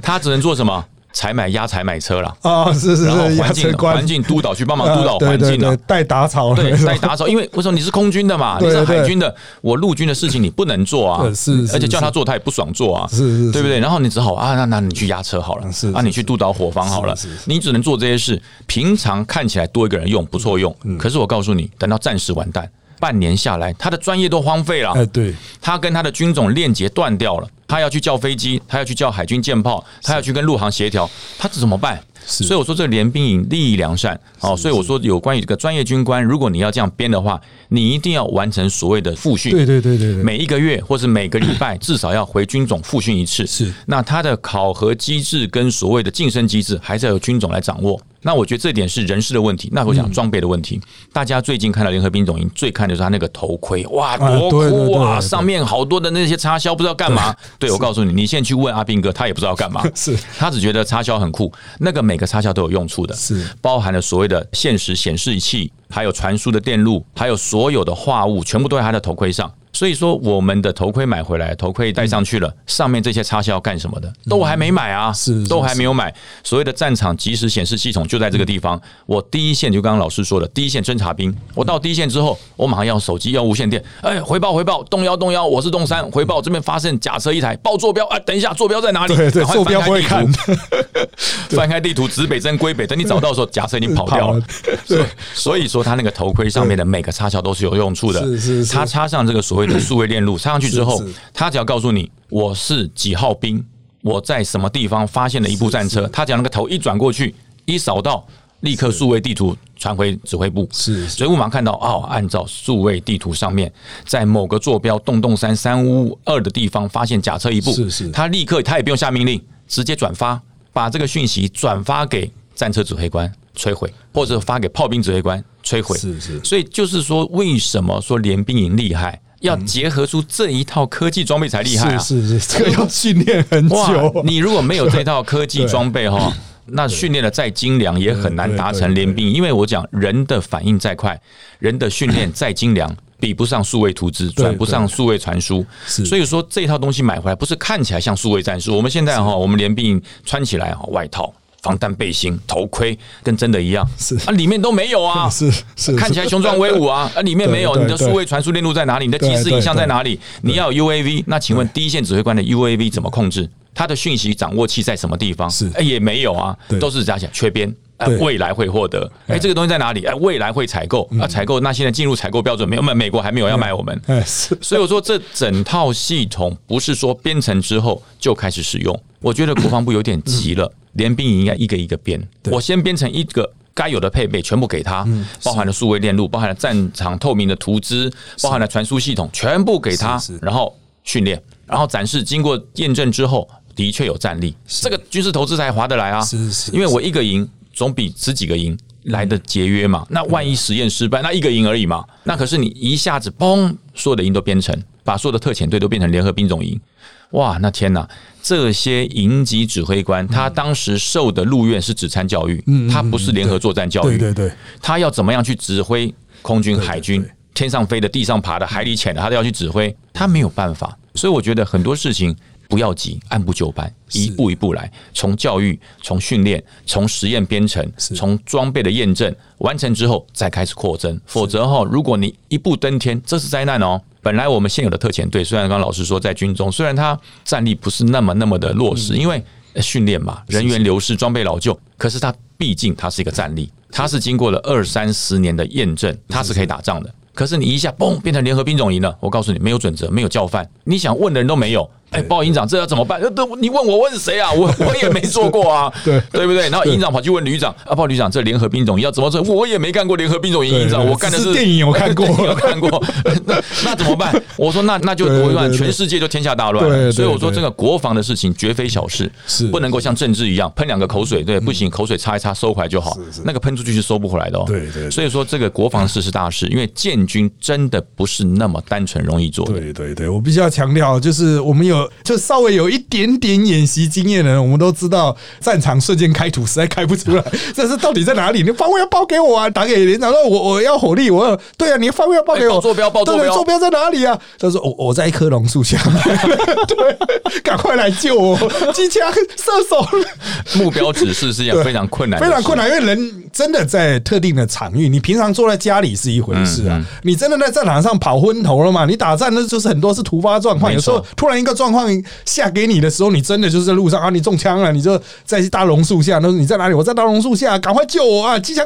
他只能做什么？采买鸭、采买车啦，是，然后环境督导去帮忙督导环境啦，代打草，对，代打草。因为我说你是空军的嘛，你是海军的，我陆军的事情你不能做啊，而且叫他做他也不爽做啊，对不对？然后你只好啊，那你去押车好了，啊，你去督导伙房好了，你只能做这些事。平常看起来多一个人用不错用，可是我告诉你，等到战时完蛋。半年下来，他的专业都荒废了。对，他跟他的军种链接断掉了。他要去叫飞机，他要去叫海军舰炮，他要去跟陆航协调，他怎么办？所以我说这联兵营利益良善，所以我说有关于这个专业军官，如果你要这样编的话，你一定要完成所谓的复训，对，每一个月或是每个礼拜至少要回军种复训一次。是，那他的考核机制跟所谓的晋升机制还是要由军种来掌握。那我觉得这点是人事的问题，那我想装备的问题，大家最近看到联合兵种营最看的就是他那个头盔，哇，多酷啊！上面好多的那些插销不知道干嘛。对，我告诉你，你现在去问阿兵哥，他也不知道干嘛，是他只觉得插销很酷，那个每个插销都有用处的，是包含了所谓的限时显示器，还有传输的电路，还有所有的化物，全部都在他的头盔上。所以说我们的头盔买回来，头盔戴上去了，上面这些插销要干什么的都还没买啊，都还没有买。所谓的战场即时显示系统就在这个地方，我第一线就刚刚老师说的第一线侦察兵，我到第一线之后，我马上要手机，要无线电，哎，回报，动摇，我是动山，回报这边发现假车一台，报坐标，哎，等一下坐标在哪里？对，坐标不会看，翻开地图指北针归北，等你找到的时候，假车已经跑掉了。所以说他那个头盔上面的每个插销都是有用处的，他插上这个所谓数位链路插上去之后，他只要告诉你我是几号兵，我在什么地方发现了一部战车，他只要那个头一转过去，一扫到，立刻数位地图传回指挥部。是，所以我马上看到哦，按照数位地图上面，在某个坐标洞山352的地方发现甲车一部，他立刻他也不用下命令，直接转发，把这个讯息转发给战车指挥官摧毁，或者发给炮兵指挥官摧毁。所以就是说，为什么说联兵营厉害？要结合出这一套科技装备才厉害啊！是，这个要训练很久。你如果没有这套科技装备哈，那训练的再精良也很难达成联兵。因为我讲人的反应再快，人的训练再精良，比不上数位图资，转不上数位传输。所以说这一套东西买回来不是看起来像数位战术。我们现在哈，我们联兵穿起来外套、防弹背心、头盔跟真的一样，啊，里面都没有啊，看起来雄壮威武啊，啊，里面没有，你的数位传输链路在哪里？你的即时影像在哪里？你要有 UAV， 那请问第一线指挥官的 UAV 怎么控制？他的讯息掌握器在什么地方？是，也没有啊，都是假想缺边。未来会获得，这个东西在哪里？未来会采购，采购那现在进入采购标准没有？美国还没有要卖我们，所以我说这整套系统不是说编程之后就开始使用。我觉得国防部有点急了，联兵营应该一个一个编，我先编成一个该有的配备全部给他，包含了数位链路，包含了战场透明的图资，包含了传输系统，全部给他，然后训练，然后展示，经过验证之后的确有战力，这个军事投资才划得来啊，因为我一个营总比十几个营来的节约嘛，那万一实验失败，那一个营而已嘛，那可是你一下子嘣，所有的营都编成，把所有的特遣队都变成联合兵种营，哇，那天哪！这些营级指挥官他当时受的入院是指参教育，他不是联合作战教育，他要怎么样去指挥空军、海军，天上飞的、地上爬的、海里潜的，他都要去指挥，他没有办法，所以我觉得很多事情。不要急，按部就班，一步一步来。从教育、从训练、从实验编程、从装备的验证完成之后，再开始扩增。否则哈，如果你一步登天，这是灾难哦。本来我们现有的特遣队，虽然刚刚老师说在军中，虽然他战力不是那么的落实，因为训练嘛，人员流失、装备老旧，可是他毕竟他是一个战力，他是经过了20-30年的验证，他是可以打仗的。可是你一下嘣变成联合兵种营了，我告诉你，没有准则，没有教范，你想问的人都没有。报营长，这要怎么办？你问我问谁啊？我也没做过啊，对不对？然后营长跑去问旅长，报旅长，这联合兵种营要怎么做？我也没干过联合兵种营营长，我干的是电影，我看过那怎么办？我说那就我乱，全世界就天下大乱。所以我说这个国防的事情绝非小事，不能够像政治一样喷2个口水，对，不行，口水擦一擦收回来就好，那个喷出去是收不回来的哦。对，所以说这个国防事是大事，因为建军真的不是那么单纯容易做的。对，我必须要强调，就是我们有。就稍微有一点点演习经验的人，我们都知道战场瞬间开图实在开不出来，这是到底在哪里？你方位要报给我啊！打给连长说，我要火力，我要对啊，你方位要报给我，坐标，坐标在哪里啊？他说我在一棵榕树下，对，赶快来救我！机枪射手，目标指示是一件非常困难，非常困难，因为人真的在特定的场域，你平常坐在家里是一回事啊，你真的在战场上跑昏头了嘛？你打仗那就是很多是突发状况，有时候突然一个状况。画面下给你的时候，你真的就是在路上啊，你中枪了，你就在大榕树下。那你在哪里？我在大榕树下，赶快救我啊！机枪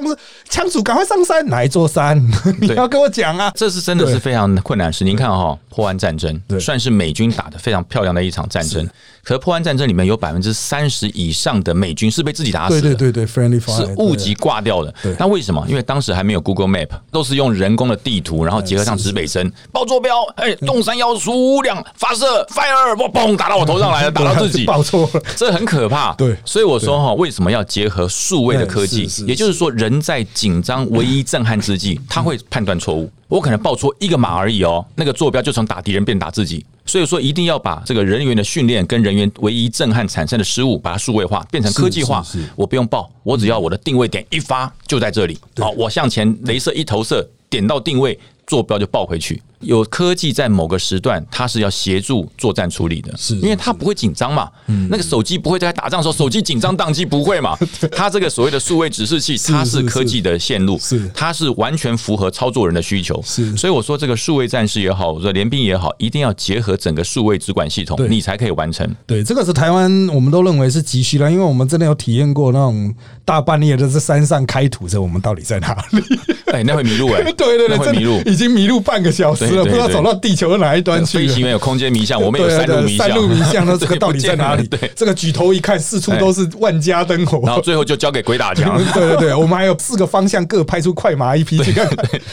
枪主，赶快上山，哪一座山？你要跟我讲啊！这是真的是非常困难的事。您看哈、哦，波湾战争算是美军打的非常漂亮的一场战争。可是波湾战争里面有30%以上的美军是被自己打死的，对对对对 ，friendly fire 是误击挂掉的。那为什么？因为当时还没有 Google Map， 都是用人工的地图，然后结合上指北针，报坐标，哎，动山要数量发射 ，fire， 哇，嘣，打到我头上来了，打到自己，报错了，这很可怕。对，所以我说哈，为什么要结合数位的科技？也就是说，人在紧张、唯一震撼之际，他会判断错误。我可能报错一个码而已哦，那个坐标就从打敌人变打自己。所以说，一定要把这个人员的训练跟人员唯一震撼产生的失误，把它数位化，变成科技化。我不用报，我只要我的定位点一发就在这里。好，我向前雷射一投射，点到定位，坐标就报回去。有科技在某个时段，它是要协助作战处理的，因为它不会紧张嘛。那个手机不会在打仗的时候，手机紧张宕机不会嘛。它这个所谓的数位指示器，它是科技的线路，它是完全符合操作人的需求。所以我说这个数位战士也好，我说联兵也好，一定要结合整个数位指管系统，你才可以完成。对，这个是台湾我们都认为是急需的，因为我们真的有体验过那种大半夜的在山上开土着，我们到底在哪里？哎，那会迷路哎、欸，对对对，会迷路，已经迷路半个小时了，不知道走到地球的哪一端去了。飞行员有空间迷向，我们有山路迷向，山路迷向，那这个到底在哪里？对，这个举头一看，四处都是万家灯火，然后最后就交给鬼打墙。对对对，我们还有4个方向各派出快马一匹，去看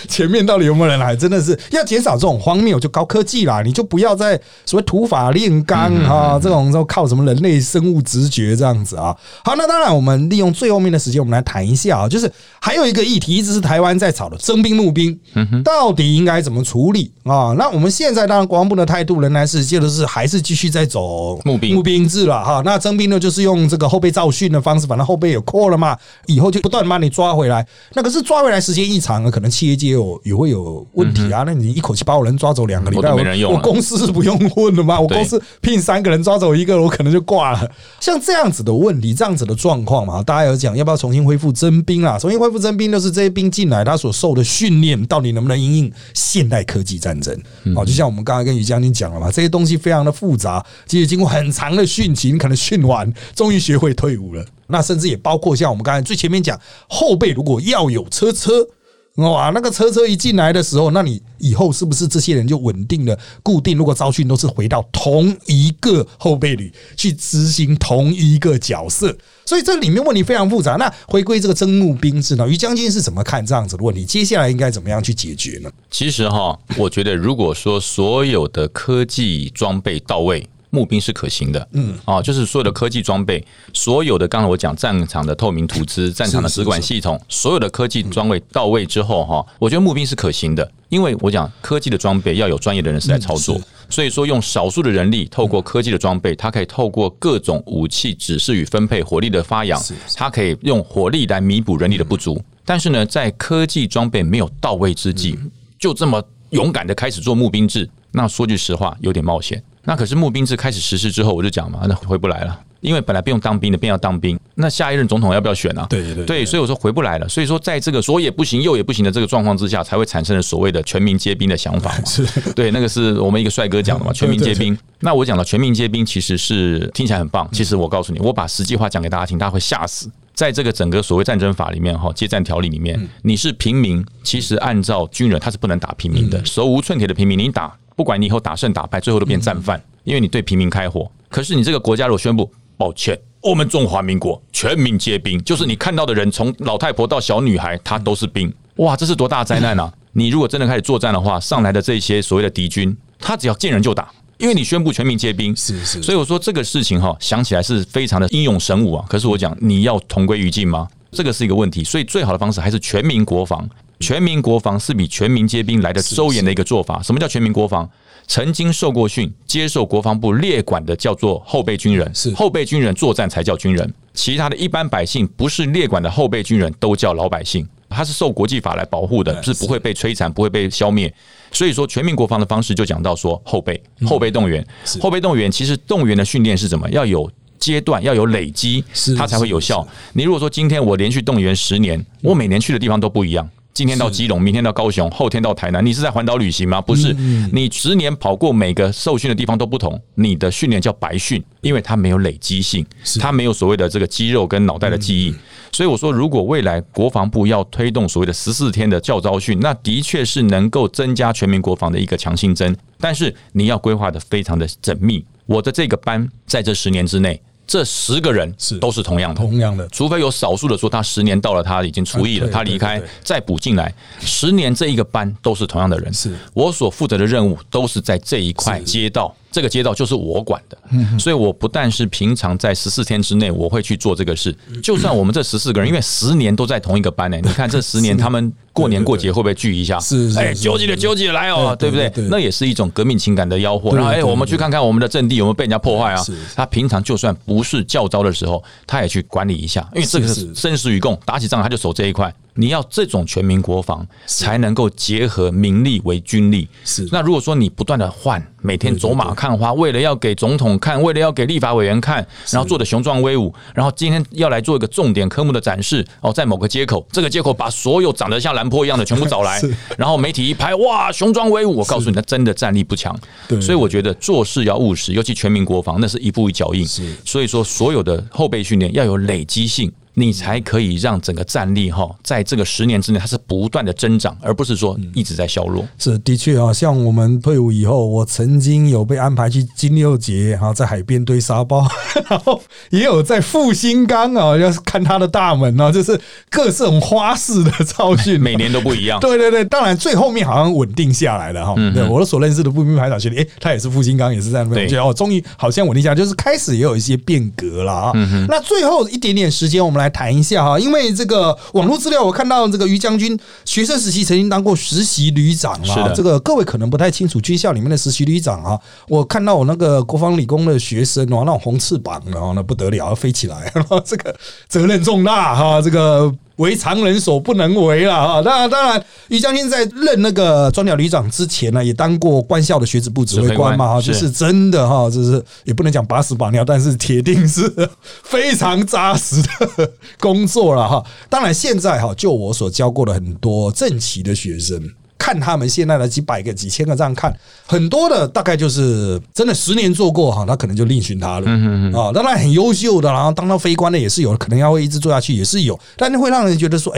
前面到底有没有人来。真的是要减少这种荒谬，就高科技啦，你就不要再所谓土法炼钢啊，这种靠什么人类生物直觉这样子啊。好，那当然我们利用最后面的时间，我们来谈一下啊，就是还有一个议题，一直是台湾在吵的征兵募兵，到底应该怎么处理啊？那我们现在当然国防部的态度仍然是，就是还是继续在走募兵制了哈。那征兵呢，就是用这个后备召训的方式，反正后备有扩了嘛，以后就不断把你抓回来。那可是抓回来时间一长了，可能企业界也会有问题啊。那你一口气把我人抓走2个礼拜，我公司是不用混了吗？我公司聘3个人抓走1个，我可能就挂了。像这样子的问题，这样子的状况嘛，大家有讲要不要重新恢复征兵啦？重新恢复征兵就是这些兵进来，他所受的训练到底能不能因应现代科技战争？哦，就像我们刚才跟于将军讲了嘛，这些东西非常的复杂，其实经过很长的训期，你可能训完终于学会退伍了。那甚至也包括像我们刚才最前面讲，后备如果要有车。哇，那个车一进来的时候，那你以后是不是这些人就稳定的固定？如果招训都是回到同一个后备旅去执行同一个角色，所以这里面问题非常复杂。那回归这个征募兵制呢，于将军是怎么看这样子的问题？接下来应该怎么样去解决呢？其实哈，我觉得如果说所有的科技装备到位，募兵是可行的，就是所有的科技装备，所有的刚才我讲战场的透明图资、战场的指管系统，所有的科技装备到位之后哈，我觉得募兵是可行的，因为我讲科技的装备要有专业的人士来操作，所以说用少数的人力，透过科技的装备，它可以透过各种武器指示与分配、火力的发扬，它可以用火力来弥补人力的不足。但是呢，在科技装备没有到位之际，就这么勇敢的开始做募兵制，那说句实话，有点冒险。那可是募兵制开始实施之后，我就讲嘛，那回不来了，因为本来不用当兵的，变要当兵，那下一任总统要不要选啊？对，所以我说回不来了。所以说，在这个左也不行、右也不行的这个状况之下，才会产生了所谓的全民皆兵的想法嘛。对，那个是我们一个帅哥讲的嘛，全民皆兵。那我讲到全民皆兵，其实是听起来很棒，其实我告诉你，我把实际话讲给大家听，大家会吓死。在这个整个所谓战争法里面，接战条例里面，你是平民，其实按照军人他是不能打平民的，手无寸铁的平民，你打。不管你以后打胜打败，最后都变战犯，因为你对平民开火。可是你这个国家如果宣布，抱歉，我们中华民国全民皆兵，就是你看到的人，从老太婆到小女孩，她都是兵。哇，这是多大灾难啊！你如果真的开始作战的话，上来的这些所谓的敌军，他只要见人就打，因为你宣布全民皆兵。是，所以我说这个事情哈，想起来是非常的英勇神武啊。可是我讲，你要同归于尽吗？这个是一个问题。所以最好的方式还是全民国防。全民国防是比全民皆兵来的周延的一个做法。什么叫全民国防？曾经受过训、接受国防部列管的叫做后备军人，后备军人作战才叫军人，其他的一般百姓不是列管的后备军人都叫老百姓，他是受国际法来保护的，是不会被摧残、不会被消灭。所以说，全民国防的方式就讲到说后备动员，后备动员其实动员的训练是怎么要有。阶段要有累积，它才会有效。你如果说今天我连续动员10年，我每年去的地方都不一样，今天到基隆，明天到高雄，后天到台南，你是在环岛旅行吗？不是，你10年跑过每个受训的地方都不同，你的训练叫白训，因为它没有累积性，它没有所谓的这个肌肉跟脑袋的记忆。所以我说，如果未来国防部要推动所谓的14天的教招训，那的确是能够增加全民国防的一个强心针，但是你要规划的非常的缜密。我的这个班在这10年之内，这10个人都是同样的，除非有少数的说他10年到了，他已经除役了，他离开再补进来。10年这一个班都是同样的人，我所负责的任务都是在这一块街道，这个街道就是我管的，所以我不但是平常在14天之内我会去做这个事，就算我们这14个人，因为10年都在同一个班你看这10年他们过年过节会不会聚一下？纠结来哦，对不对？那也是一种革命情感的吆喝。然后我们去看看我们的阵地有没有被人家破坏啊？他平常就算不是教招的时候，他也去管理一下，因为这个是生死与共，打起仗他就守这一块。你要这种全民国防才能够结合民力为军力。那如果说你不断的换，每天走马看花，为了要给总统看，为了要给立法委员看，然后做的雄壮威武，然后今天要来做一个重点科目的展示哦，在某个街口，这个街口把所有长得像兰坡一样的全部找来，然后媒体一拍，哇，雄壮威武！我告诉你，他真的战力不强。所以我觉得做事要务实，尤其全民国防那是一步一脚印。所以说，所有的后备训练要有累积性。你才可以让整个战力在这个10年之内它是不断的增长，而不是说一直在削弱。是的确啊，像我们退伍以后，我曾经有被安排去金六结在海边堆沙包，然后也有在复兴岗要看他的大门就是各式很花式的操训，每年都不一样。对对对，当然最后面好像稳定下来了对，我所认识的步兵排长学弟，他也是复兴岗，也是在那边，觉得终于好像稳定下来，就是开始也有一些变革了那最后一点点时间，我们来谈一下因为这个网络资料我看到这个于将军学生时期曾经当过实习旅长嘛，这个各位可能不太清楚军校里面的实习旅长我看到我那个国防理工的学生那种红翅膀那不得了，飞起来，这个责任重大这个为常人所不能为啦。当然于将军在任那个专鸟旅长之前呢，也当过官校的学子部指挥官嘛，就是真的就是也不能讲把屎把尿，但是铁定是非常扎实的工作啦当然现在就我所教过的很多正期的学生，看他们现在的几百个几千个这样看，很多的大概就是真的10年做过他可能就另寻他路啊。当然很优秀的，然后当到飞官的也是有，可能要一直做下去也是有，但会让人觉得说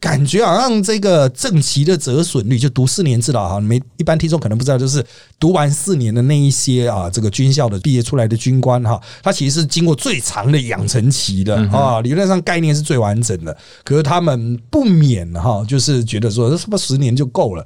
感觉好像这个正期的折损率，就读4年制的一般听众可能不知道，就是读完4年的那一些这个军校的毕业出来的军官他其实是经过最长的养成期的理论上概念是最完整的，可是他们不免就是觉得说是不是10年就够了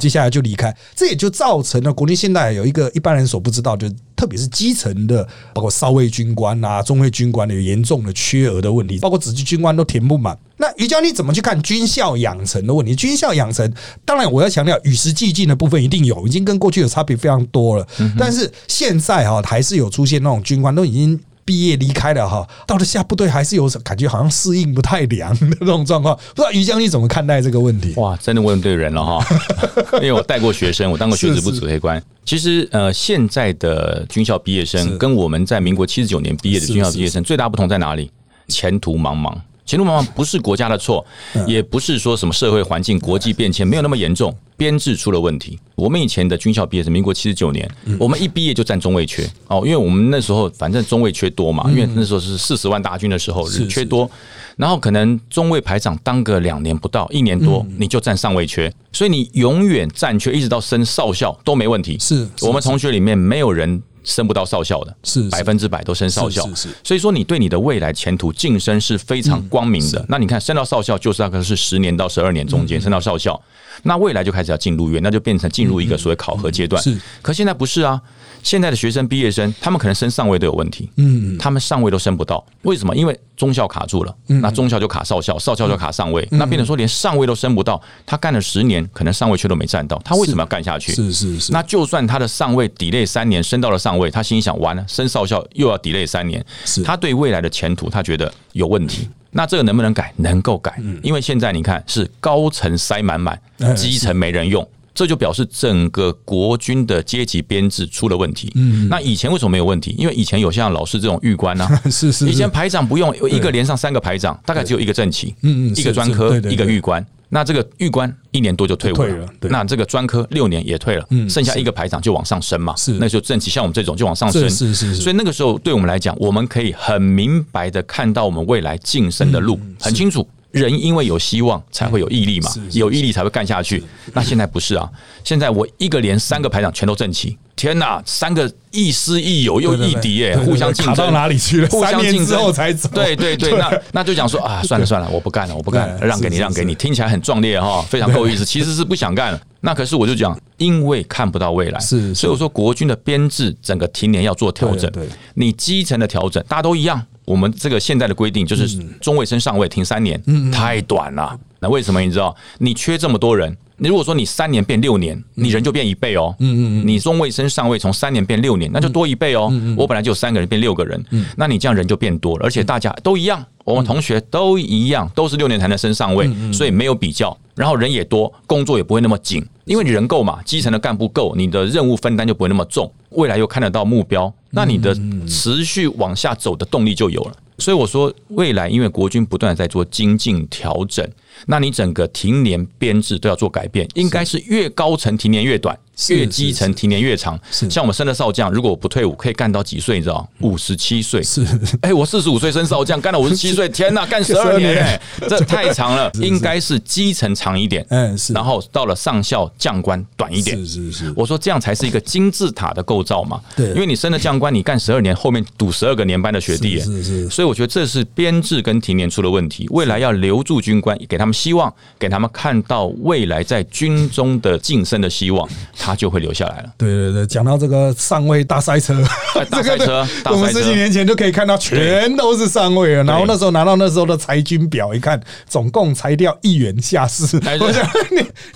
接下来就离开，这也就造成了国内现在有一个一般人所不知道，就特别是基层的，包括少尉军官中尉军官有严重的缺额的问题，包括职级军官都填不满。那于将军怎么去看军校养成的问题？军校养成，当然我要强调与时俱进的部分一定有，已经跟过去有差别非常多了。但是现在还是有出现那种军官都已经毕业离开了到了下部队还是有感觉好像适应不太良的那种状况，不知道于将军怎么看待这个问题？哇，真的问对人了因为我带过学生，我当过学子部指挥官。其实现在的军校毕业生跟我们在民国79年毕业的军校毕业生最大不同在哪里？前途茫茫。前途茫茫不是国家的错，也不是说什么社会环境、国际变迁没有那么严重，编制出了问题。我们以前的军校毕业是民国79年，我们一毕业就占中尉缺因为我们那时候反正中尉缺多嘛，因为那时候是40万大军的时候缺多，然后可能中尉排长当个2年不到1年多你就占上尉缺，所以你永远占缺，一直到升少校都没问题。是我们同学里面没有人升不到少校的，100%都升少校，所以说你对你的未来前途晋升是非常光明的。那你看升到少校就是大概是10年到12年中间升到少校，那未来就开始要进入院，那就变成进入一个所谓考核阶段。可现在不是啊，现在的学生毕业生他们可能升上位都有问题，他们上位都升不到，为什么？因为中校卡住了，那中校就卡少校，少校就卡上位，那变成说连上位都升不到，他干了10年可能上位却都没占到，他为什么要干下去？那就算他的上位 delay 3年升到了上位，他心想完了，升少校又要 delay 3年，他对未来的前途他觉得有问题。那这个能不能改？能够改，因为现在你看是高层塞满满，基层没人用，这就表示整个国军的阶级编制出了问题。那以前为什么没有问题？因为以前有像老师这种预官以前排长不用，一个连上3个排长，大概只有一个正期，一个专科，一个预官。那这个预官1年多就退伍了，那这个专科6年也退了，剩下一个排长就往上升嘛，那就正期像我们这种就往上升，所以那个时候对我们来讲，我们可以很明白的看到我们未来晋升的路很清楚。人因为有希望才会有毅力嘛，有毅力才会干下去。那现在不是啊，现在我一个连3个排长全都正期，天哪，3个亦师亦友又亦敌耶，互相竞争，卡到哪里去了？3年之后才走。对对对，那就讲说啊，算了算了，我不干了，我不干了，让给你，让给你。听起来很壮烈哈，非常够意思，其实是不想干了。那可是我就讲，因为看不到未来，所以我说国军的编制整个停年要做调整，你基层的调整，大家都一样。我们这个现在的规定就是中尉升上尉停3年，太短了。那为什么？你知道，你缺这么多人，你如果说你3年变6年，你人就变1倍哦。你中尉升上尉从3年变6年，那就多1倍哦。我本来就有3个人变6个人，那你这样人就变多了，而且大家都一样，我们同学都一样，都是6年才能升上尉，所以没有比较，然后人也多，工作也不会那么紧，因为你人够嘛，基层的干部够，你的任务分担就不会那么重，未来又看得到目标，那你的持续往下走的动力就有了。所以我说，未来因为国军不断的在做精进调整，那你整个停年编制都要做改变，应该是越高层停年越短，越基层停年越长。像我们升的少将，如果我不退伍，可以干到几岁？你知道，57岁。是，我45岁升少将，干到57岁，天哪，干12年、这太长了。应该是基层长一点，然后到了上校将官短一点。我说这样才是一个金字塔的构造嘛。因为你升了将官，你干12年，后面堵12个年班的学弟，所以我觉得这是编制跟停年出了问题。未来要留住军官，给他们希望，给他们看到未来在军中的晋升的希望。他就会留下来了。对对对，讲到这个上尉大塞车，大塞车，我们10几年前就可以看到全都是上尉了。然后那时候拿到那时候的裁军表一看，总共裁掉1员下士。我想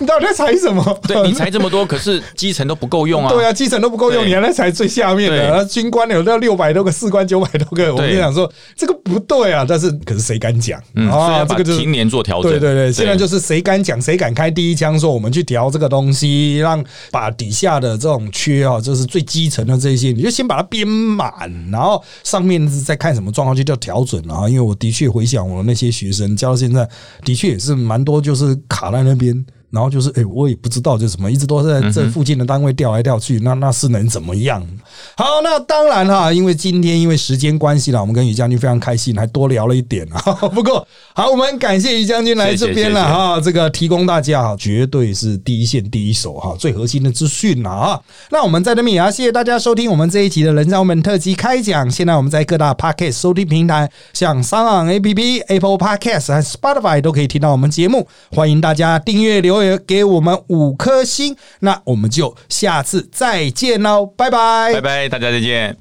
你到底在裁什么？对，你裁这么多，可是基层都不够用啊。对啊，基层都不够用，你还在裁最下面的。军官有到600多个，士官900多个。我跟你讲说这个不对啊，但是可是谁敢讲啊？这个就是今年做调整。对对对，现在就是谁敢讲，谁敢开第一枪，说我们去调这个东西，让。把底下的这种缺啊，就是最基层的这些，你就先把它编满，然后上面再看什么状况就叫调整啊。因为我的确回想我那些学生教到现在，的确也是蛮多，就是卡在那边。然后就是，我也不知道就什么，一直都在这附近的单位调来调去，那是能怎么样？好，那当然哈，因为今天因为时间关系啦，我们跟于将军非常开心，还多聊了一点啊。不过好，我们感谢于将军来这边了哈，这个提供大家绝对是第一线第一手哈，最核心的资讯啊。那我们在这边也要谢谢大家收听我们这一集的人渣们特辑开讲。现在我们在各大 podcast 收听平台，像 Sound APP、Apple Podcast 和 Spotify 都可以听到我们节目，欢迎大家订阅留言。给我们5颗星，那我们就下次再见喽，拜拜，拜拜，大家再见。